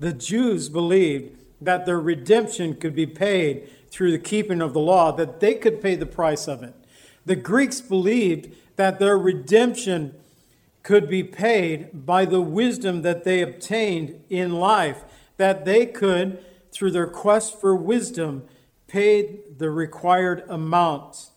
the Jews believed that their redemption could be paid through the keeping of the law, that they could pay the price of it. The Greeks believed that their redemption could be paid by the wisdom that they obtained in life, that they could, through their quest for wisdom, pay the required amount.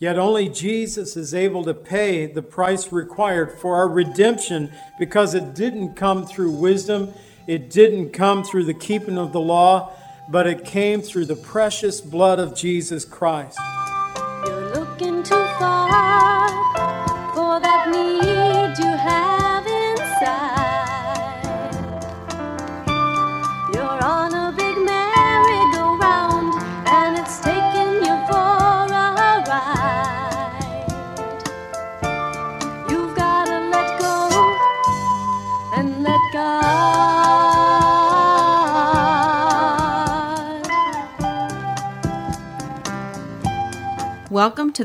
Yet only Jesus is able to pay the price required for our redemption, because it didn't come through wisdom, it didn't come through the keeping of the law, but it came through the precious blood of Jesus Christ. You're looking too far for that need you have inside. You're on a big merry-go-round, and it's taking you for a ride. You've got to let go and let God. Welcome to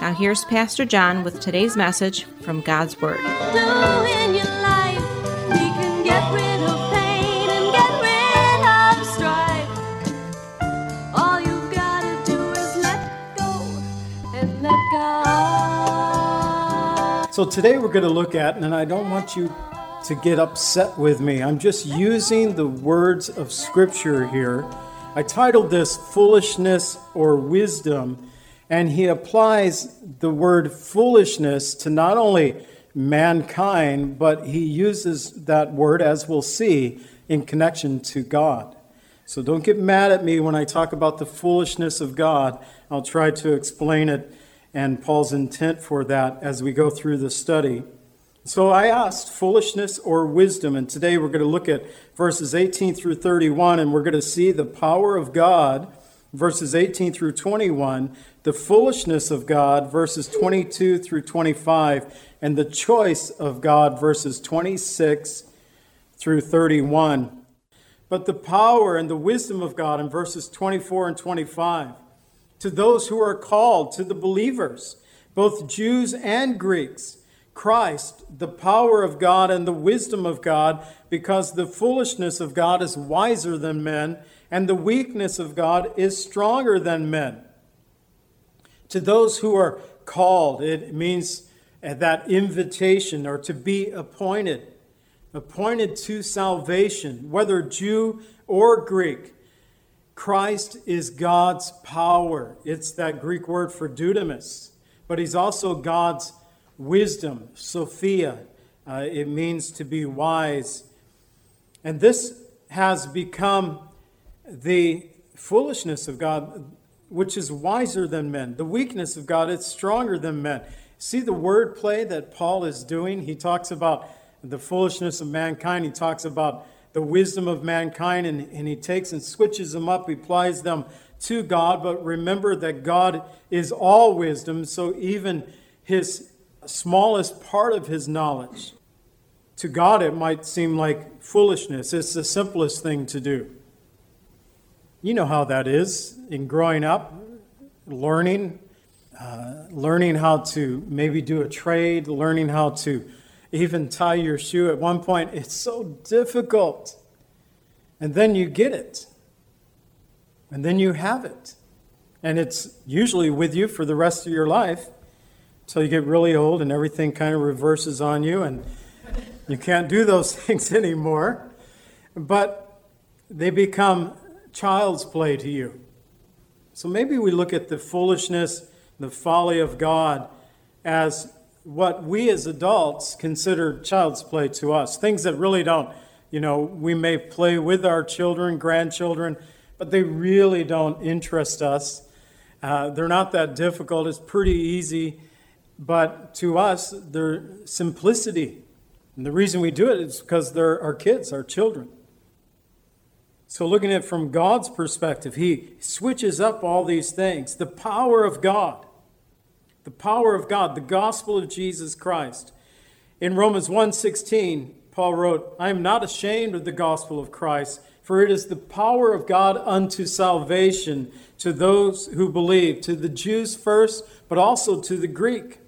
Now here's Pastor John with today's message from God's Word. So today we're going to look at, and I don't want you to get upset with me, I'm just using the words of Scripture here. I titled this Foolishness or Wisdom. And he applies the word foolishness to not only mankind, but he uses that word, as we'll see, in connection to God. So don't get mad at me when I talk about the foolishness of God. I'll try to explain it and Paul's intent for that as we go through the study. So I asked foolishness or wisdom, and today we're going to look at verses 18 through 31, and we're going to see the power of God, verses 18 through 21, the foolishness of God, verses 22 through 25, and the choice of God, verses 26 through 31. But the power and the wisdom of God in verses 24 and 25, to those who are called, to the believers, both Jews and Greeks, Christ, the power of God and the wisdom of God, because the foolishness of God is wiser than men, and the weakness of God is stronger than men. To those who are called, it means that invitation, or to be appointed, appointed to salvation, whether Jew or Greek. Christ is God's power. It's that Greek word for dunamis, but he's also God's wisdom, Sophia. It means to be wise. And this has become the foolishness of God, which is wiser than men. The weakness of God, it's stronger than men. See the word play that Paul is doing? He talks about the foolishness of mankind. He talks about the wisdom of mankind, and he takes and switches them up. He applies them to God. But remember that God is all wisdom, so even his smallest part of his knowledge, to God it might seem like foolishness. It's the simplest thing to do. You know how that is in growing up, learning how to maybe do a trade, learning how to even tie your shoe at one point. It's so difficult. And then you get it. And then you have it. And it's usually with you for the rest of your life until you get really old and everything kind of reverses on you and you can't do those things anymore. But they become child's play to you. So maybe we look at the foolishness, the folly of God as what we as adults consider child's play to us. Things that really don't, we may play with our children, grandchildren, but they really don't interest us. They're not that difficult. It's pretty easy. But to us, they're simplicity. And the reason we do it is because they're our kids, our children. So looking at it from God's perspective, he switches up all these things. The power of God. The power of God. The gospel of Jesus Christ. In Romans 1:16, Paul wrote, I am not ashamed of the gospel of Christ, for it is the power of God unto salvation to those who believe, to the Jews first, but also to the Greek.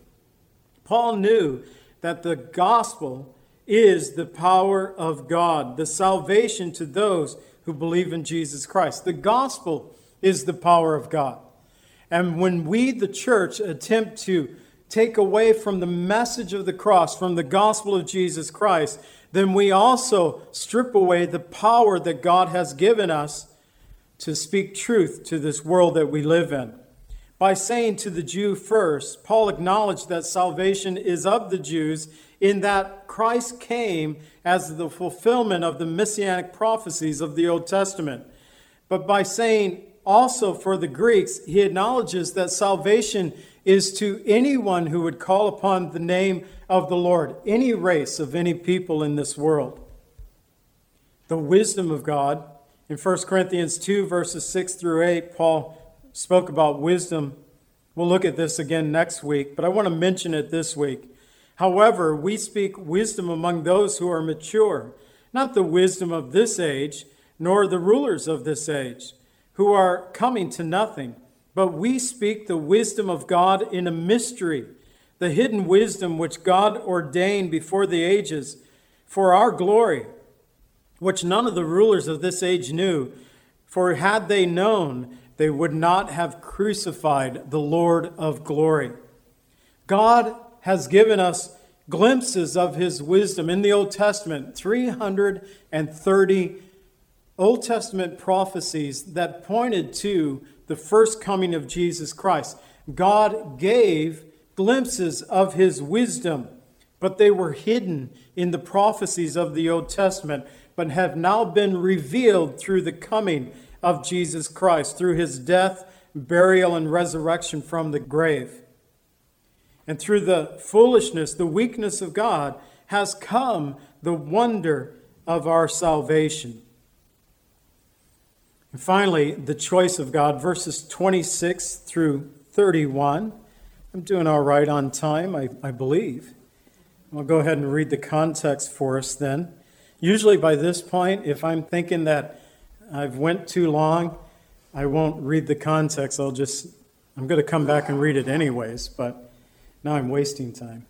Paul knew that the gospel is the power of God, the salvation to those who believe in Jesus Christ. The gospel is the power of God. And when we, the church, attempt to take away from the message of the cross, from the gospel of Jesus Christ, then we also strip away the power that God has given us to speak truth to this world that we live in. By saying to the Jew first, Paul acknowledged that salvation is of the Jews, in that Christ came as the fulfillment of the messianic prophecies of the Old Testament. But by saying also for the Greeks, he acknowledges that salvation is to anyone who would call upon the name of the Lord, any race of any people in this world. The wisdom of God. In 1 Corinthians 2, verses 6 through 8, Paul spoke about wisdom. We'll look at this again next week, but I want to mention it this week. However, we speak wisdom among those who are mature, not the wisdom of this age, nor the rulers of this age, who are coming to nothing. But we speak the wisdom of God in a mystery, the hidden wisdom which God ordained before the ages for our glory, which none of the rulers of this age knew. For had they known, they would not have crucified the Lord of glory. God has given us glimpses of his wisdom in the Old Testament, 330 Old Testament prophecies that pointed to the first coming of Jesus Christ. God gave glimpses of his wisdom, but they were hidden in the prophecies of the Old Testament, but have now been revealed through the coming of Jesus Christ, through his death, burial, and resurrection from the grave. And through the foolishness, the weakness of God, has come the wonder of our salvation. And finally, the choice of God, verses 26 through 31. I'm doing all right on time, I believe. I'll go ahead and read the context for us then. Usually by this point, if I'm thinking that I've went too long, I won't read the context. I'm going to come back and read it anyways, but now I'm wasting time.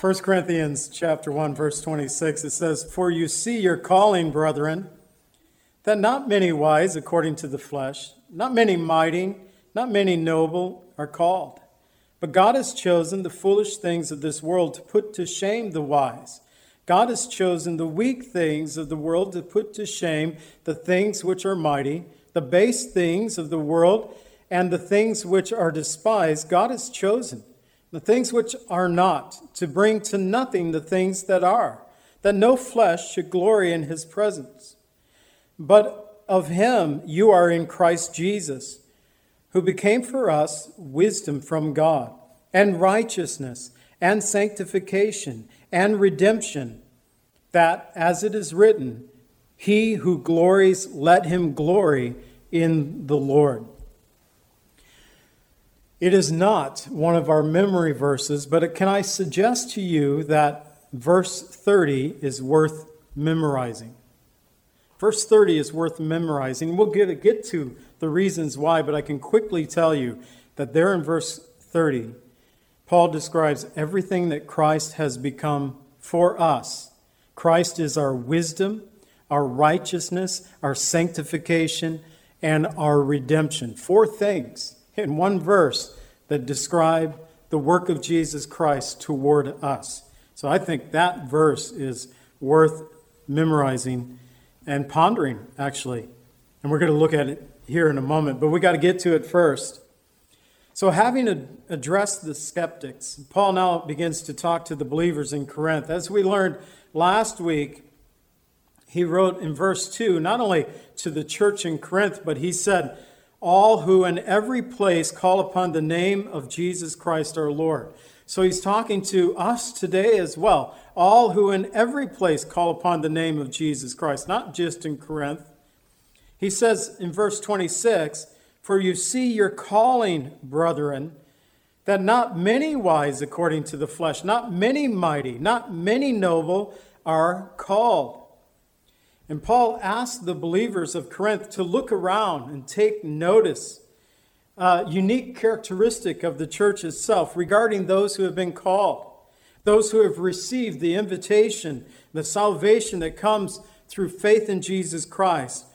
1 Corinthians chapter 1, verse 26, it says, For you see your calling, brethren, that not many wise according to the flesh, not many mighty, not many noble are called. But God has chosen the foolish things of this world to put to shame the wise. God has chosen the weak things of the world to put to shame the things which are mighty, the base things of the world, and the things which are despised, God has chosen. The things which are not, to bring to nothing the things that are, that no flesh should glory in his presence. But of him you are in Christ Jesus, who became for us wisdom from God, and righteousness, and sanctification, and redemption, that, as it is written, he who glories, let him glory in the Lord. It is not one of our memory verses, but can I suggest to you that verse 30 is worth memorizing? Verse 30 is worth memorizing. We'll get to the reasons why, but I can quickly tell you that there in verse 30, Paul describes everything that Christ has become for us. Christ is our wisdom, our righteousness, our sanctification, and our redemption. Four things in one verse that describe the work of Jesus Christ toward us. So I think that verse is worth memorizing and pondering, actually. And we're going to look at it here in a moment, but we got to get to it first. So having addressed the skeptics, Paul now begins to talk to the believers in Corinth. As we learned last week, he wrote in verse 2, not only to the church in Corinth, but he said, all who in every place call upon the name of Jesus Christ our Lord. So he's talking to us today as well, all who in every place call upon the name of Jesus Christ, not just in Corinth. He says in verse 26, "For you see your calling, brethren, that not many wise according to the flesh, not many mighty, not many noble are called." And Paul asked the believers of Corinth to look around and take notice, unique characteristic of the church itself regarding those who have been called, those who have received the invitation, the salvation that comes through faith in Jesus Christ.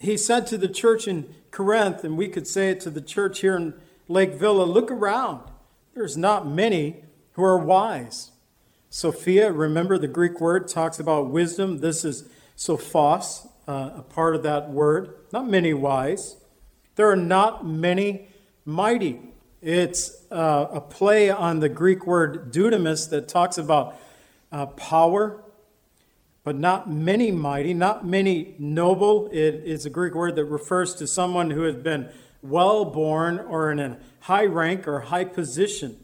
He said to the church in Corinth, and we could say it to the church here in Lake Villa, look around. There's not many who are wise. Sophia, remember the Greek word talks about wisdom. This is sophos, a part of that word. Not many wise. There are not many mighty. It's a play on the Greek word dunamis that talks about power, but not many mighty, not many noble. It is a Greek word that refers to someone who has been well-born or in a high rank or high position.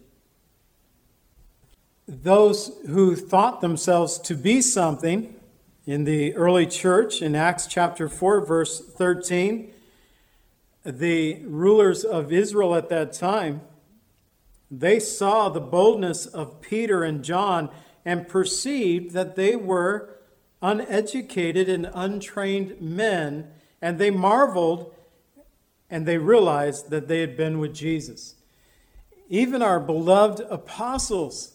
Those who thought themselves to be something in the early church, in Acts chapter 4, verse 13, the rulers of Israel at that time, they saw the boldness of Peter and John and perceived that they were uneducated and untrained men, and they marveled and they realized that they had been with Jesus. Even our beloved apostles,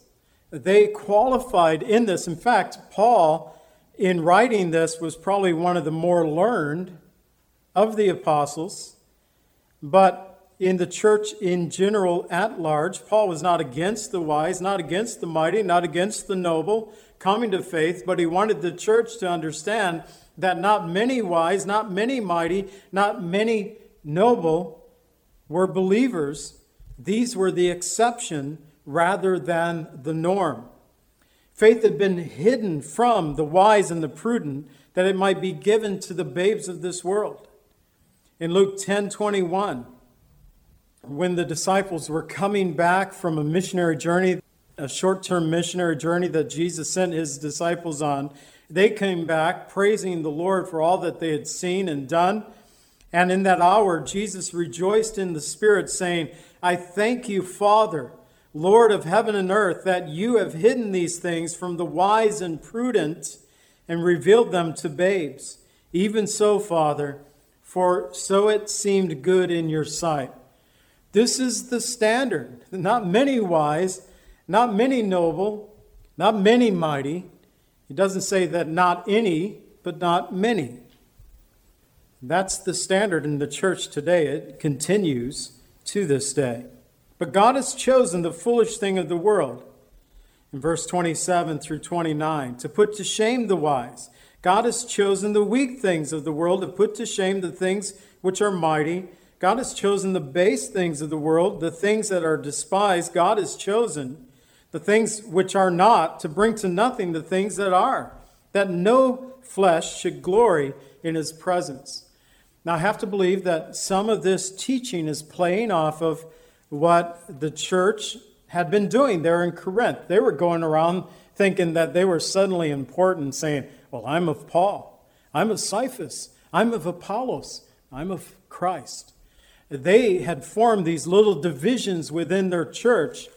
they qualified in this. In fact, Paul, in writing this, was probably one of the more learned of the apostles. But in the church in general at large, Paul was not against the wise, not against the mighty, not against the noble coming to faith, but he wanted the church to understand that not many wise, not many mighty, not many noble were believers. These were the exception rather than the norm. Faith had been hidden from the wise and the prudent that it might be given to the babes of this world. In Luke 10:21, when the disciples were coming back from a missionary journey, a short-term missionary journey that Jesus sent his disciples on, they came back praising the Lord for all that they had seen and done. And in that hour, Jesus rejoiced in the Spirit, saying, "I thank you, Father, Lord of heaven and earth, that you have hidden these things from the wise and prudent and revealed them to babes. Even so, Father, for so it seemed good in your sight." This is the standard. Not many wise, not many noble, not many mighty. It doesn't say that not any, but not many. That's the standard in the church today. It continues to this day. But God has chosen the foolish thing of the world, in verse 27 through 29, to put to shame the wise. God has chosen the weak things of the world to put to shame the things which are mighty. God has chosen the base things of the world, the things that are despised. God has chosen the things which are not to bring to nothing the things that are, that no flesh should glory in his presence. Now, I have to believe that some of this teaching is playing off of what the church had been doing there in Corinth. They were going around thinking that they were suddenly important, saying, "Well, I'm of Paul, I'm of Cephas, I'm of Apollos, I'm of Christ." They had formed these little divisions within their church,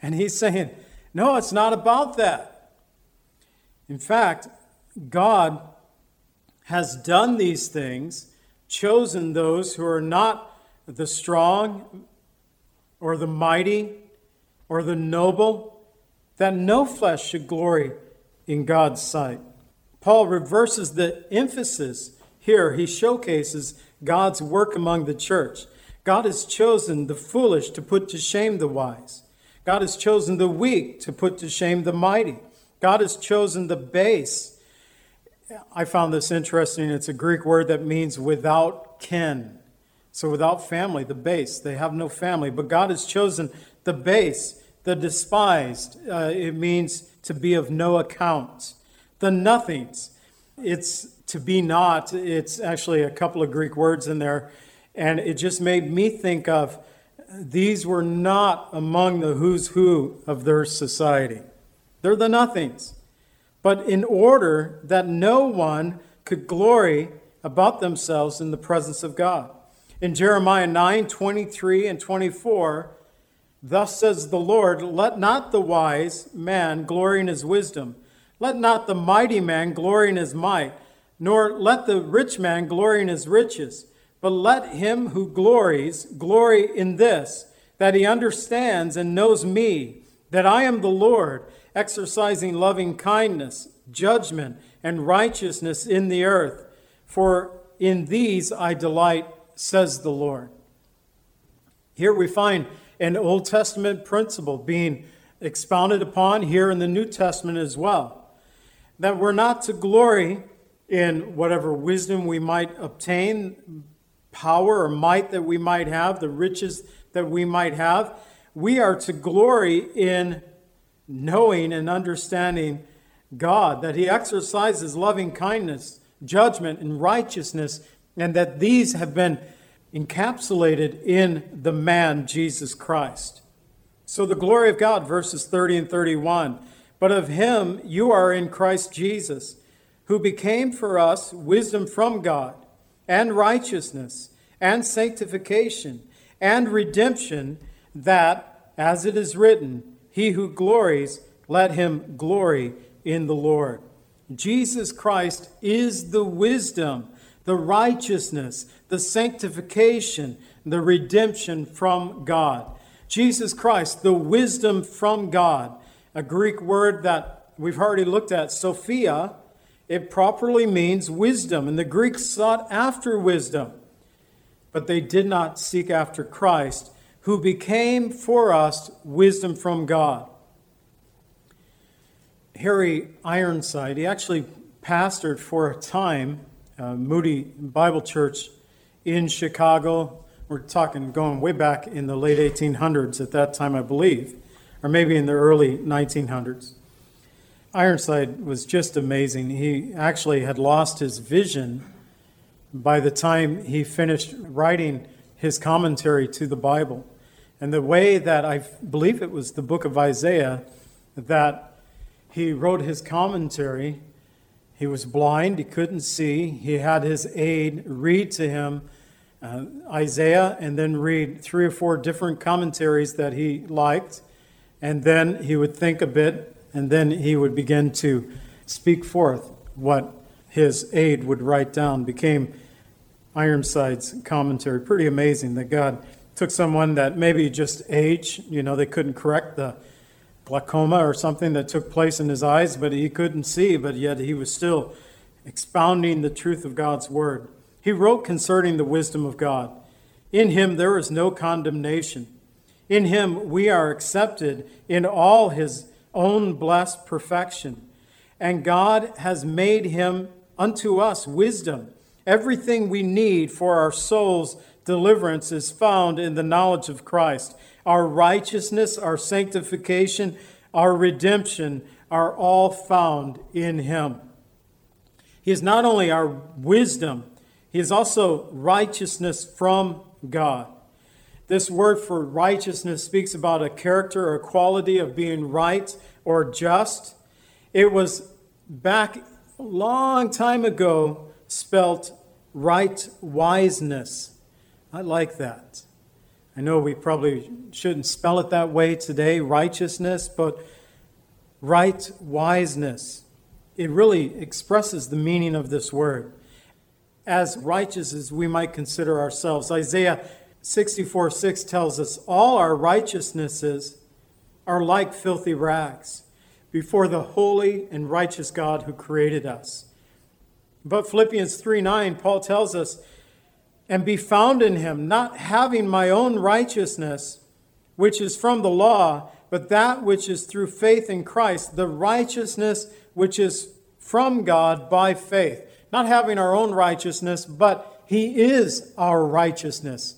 and he's saying, no, it's not about that. In fact, God has done these things, chosen those who are not the strong or the mighty, or the noble, that no flesh should glory in God's sight. Paul reverses the emphasis here. He showcases God's work among the church. God has chosen the foolish to put to shame the wise. God has chosen the weak to put to shame the mighty. God has chosen the base. I found this interesting. It's a Greek word that means without kin. So without family, the base, they have no family. But God has chosen the base, the despised. It means to be of no account. The nothings, it's to be not. It's actually a couple of Greek words in there. And it just made me think of these were not among the who's who of their society. They're the nothings. But in order that no one could glory about themselves in the presence of God. In Jeremiah 9:23 and 24, thus says the Lord, let not the wise man glory in his wisdom, let not the mighty man glory in his might, nor let the rich man glory in his riches, but let him who glories glory in this, that he understands and knows me, that I am the Lord, exercising loving kindness, judgment, and righteousness in the earth. For in these I delight, says the Lord. Here we find an Old Testament principle being expounded upon here in the New Testament as well. That we're not to glory in whatever wisdom we might obtain, power or might that we might have, the riches that we might have. We are to glory in knowing and understanding God, that he exercises loving kindness, judgment, and righteousness, and that these have been encapsulated in the man, Jesus Christ. So the glory of God, verses 30 and 31. But of him you are in Christ Jesus, who became for us wisdom from God, and righteousness, and sanctification, and redemption, that, as it is written, he who glories, let him glory in the Lord. Jesus Christ is the wisdom, the righteousness, the sanctification, the redemption from God. Jesus Christ, the wisdom from God, a Greek word that we've already looked at, Sophia, it properly means wisdom, and the Greeks sought after wisdom, but they did not seek after Christ, who became for us wisdom from God. Harry Ironside, he actually pastored for a time, Moody Bible Church in Chicago. We're talking going way back in the late 1800s at that time, I believe, or maybe in the early 1900s. Ironside was just amazing. He actually had lost his vision by the time he finished writing his commentary to the Bible. And the way that I believe it was the book of Isaiah that he wrote his commentary, he was blind, he couldn't see. He had his aide read to him Isaiah and then read 3 or 4 different commentaries that he liked. And then he would think a bit and then he would begin to speak forth what his aide would write down. Became Ironside's commentary. Pretty amazing that God took someone that maybe just age, they couldn't correct the glaucoma or something that took place in his eyes, but he couldn't see, but yet he was still expounding the truth of God's word. He wrote concerning the wisdom of God. In him there is no condemnation. In him we are accepted in all his own blessed perfection. And God has made him unto us wisdom. Everything we need for our soul's deliverance is found in the knowledge of Christ. Our righteousness, our sanctification, our redemption are all found in him. He is not only our wisdom, he is also righteousness from God. This word for righteousness speaks about a character or quality of being right or just. It was back a long time ago spelt right wiseness. I like that. I know we probably shouldn't spell it that way today, righteousness, but right wiseness. It really expresses the meaning of this word. As righteous as we might consider ourselves, Isaiah 64:6 tells us, all our righteousnesses are like filthy rags before the holy and righteous God who created us. But Philippians 3:9, Paul tells us, and be found in him, not having my own righteousness, which is from the law, but that which is through faith in Christ, the righteousness which is from God by faith. Not having our own righteousness, but he is our righteousness.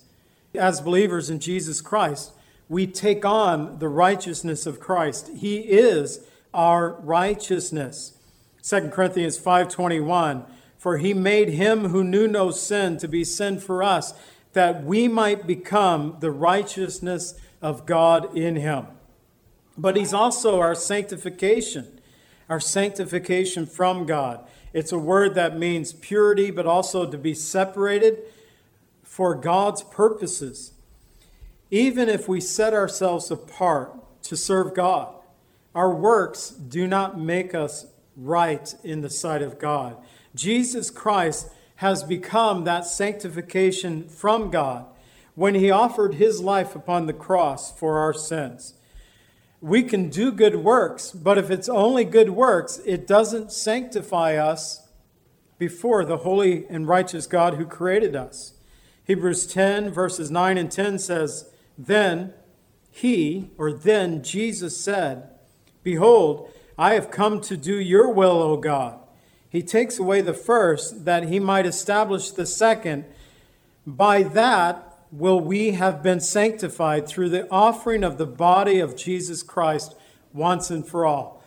As believers in Jesus Christ, we take on the righteousness of Christ. He is our righteousness. 2 Corinthians 5:21, for he made him who knew no sin to be sin for us, that we might become the righteousness of God in him. But he's also our sanctification from God. It's a word that means purity, but also to be separated for God's purposes. Even if we set ourselves apart to serve God, our works do not make us right in the sight of God. Jesus Christ has become that sanctification from God when he offered his life upon the cross for our sins. We can do good works, but if it's only good works, it doesn't sanctify us before the holy and righteous God who created us. Hebrews 10 verses 9 and 10 says, Then Jesus said, "Behold, I have come to do your will, O God." He takes away the first, that he might establish the second. By that will we have been sanctified, through the offering of the body of Jesus Christ once and for all.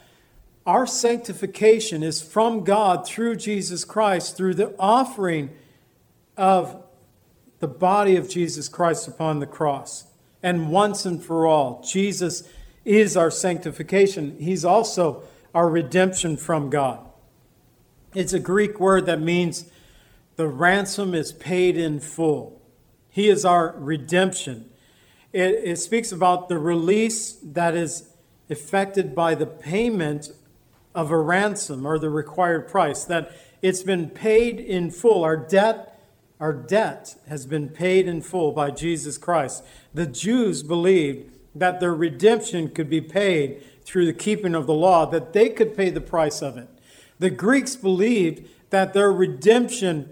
Our sanctification is from God through Jesus Christ, through the offering of the body of Jesus Christ upon the cross. And once and for all, Jesus is our sanctification. He's also our redemption from God. It's a Greek word that means the ransom is paid in full. He is our redemption. It speaks about the release that is effected by the payment of a ransom, or the required price, that it's been paid in full. Our debt has been paid in full by Jesus Christ. The Jews believed that their redemption could be paid through the keeping of the law, that they could pay the price of it. The Greeks believed that their redemption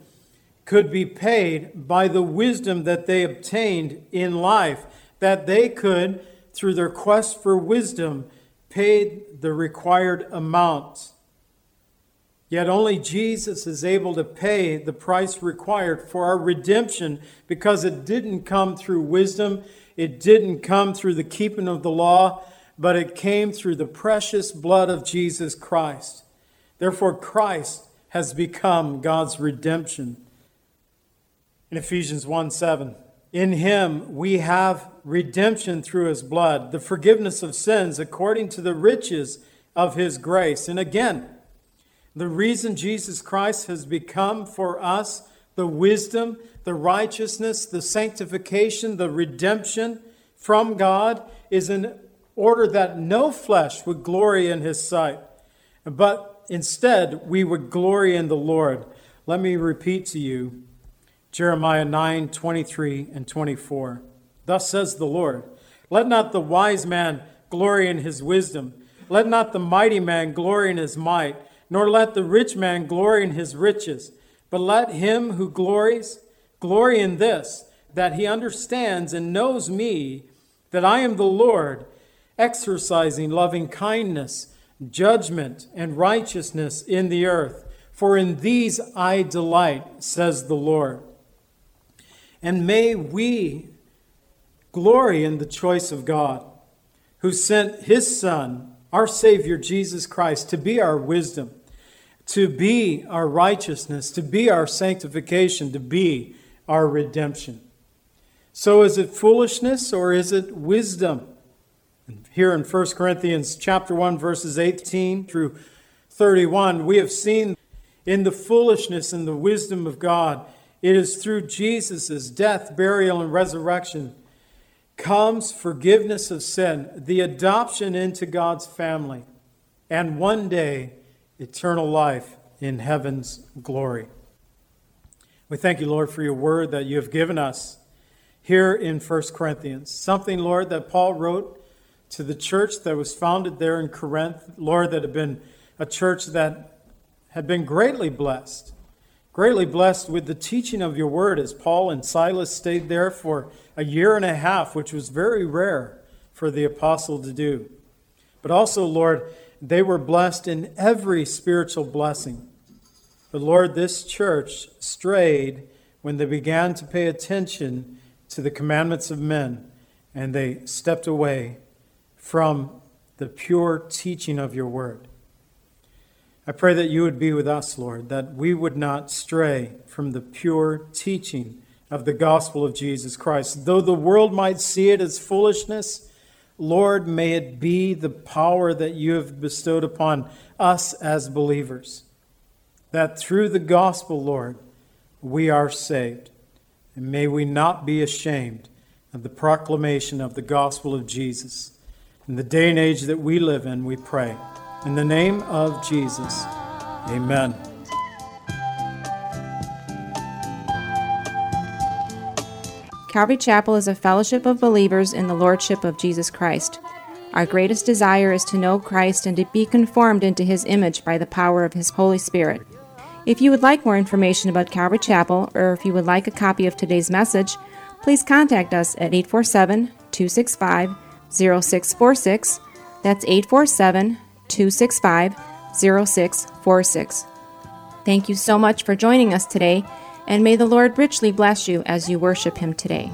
could be paid by the wisdom that they obtained in life, that they could, through their quest for wisdom, pay the required amount. Yet only Jesus is able to pay the price required for our redemption, because it didn't come through wisdom, it didn't come through the keeping of the law, but it came through the precious blood of Jesus Christ. Therefore, Christ has become God's redemption. In Ephesians 1:7, in him we have redemption through his blood, the forgiveness of sins according to the riches of his grace. And again, the reason Jesus Christ has become for us the wisdom, the righteousness, the sanctification, the redemption from God is in order that no flesh would glory in his sight, but instead, we would glory in the Lord. Let me repeat to you, Jeremiah 9:23 and 24. Thus says the Lord, let not the wise man glory in his wisdom. Let not the mighty man glory in his might, nor let the rich man glory in his riches. But let him who glories, glory in this, that he understands and knows me, that I am the Lord, exercising loving kindness, judgment, and righteousness in the earth. For in these I delight, says the Lord. And may we glory in the choice of God, who sent his Son, our Savior Jesus Christ, to be our wisdom, to be our righteousness, to be our sanctification, to be our redemption. So is it foolishness or is it wisdom? Here in 1 Corinthians chapter 1, verses 18 through 31, we have seen in the foolishness and the wisdom of God, it is through Jesus' death, burial, and resurrection comes forgiveness of sin, the adoption into God's family, and one day, eternal life in heaven's glory. We thank you, Lord, for your word that you have given us here in 1 Corinthians. Something, Lord, that Paul wrote to the church that was founded there in Corinth, Lord, that had been a church that had been greatly blessed with the teaching of your word, as Paul and Silas stayed there for a year and a half, which was very rare for the apostle to do. But also, Lord, they were blessed in every spiritual blessing. But Lord, this church strayed when they began to pay attention to the commandments of men, and they stepped away from the pure teaching of your word. I pray that you would be with us, Lord, that we would not stray from the pure teaching of the gospel of Jesus Christ. Though the world might see it as foolishness, Lord, may it be the power that you have bestowed upon us as believers, that through the gospel, Lord, we are saved. And may we not be ashamed of the proclamation of the gospel of Jesus. In the day and age that we live in, we pray. In the name of Jesus, amen. Calvary Chapel is a fellowship of believers in the Lordship of Jesus Christ. Our greatest desire is to know Christ and to be conformed into His image by the power of His Holy Spirit. If you would like more information about Calvary Chapel, or if you would like a copy of today's message, please contact us at 847-265-0646. That's 847-265-0646. Thank you so much for joining us today, and may the Lord richly bless you as you worship Him today.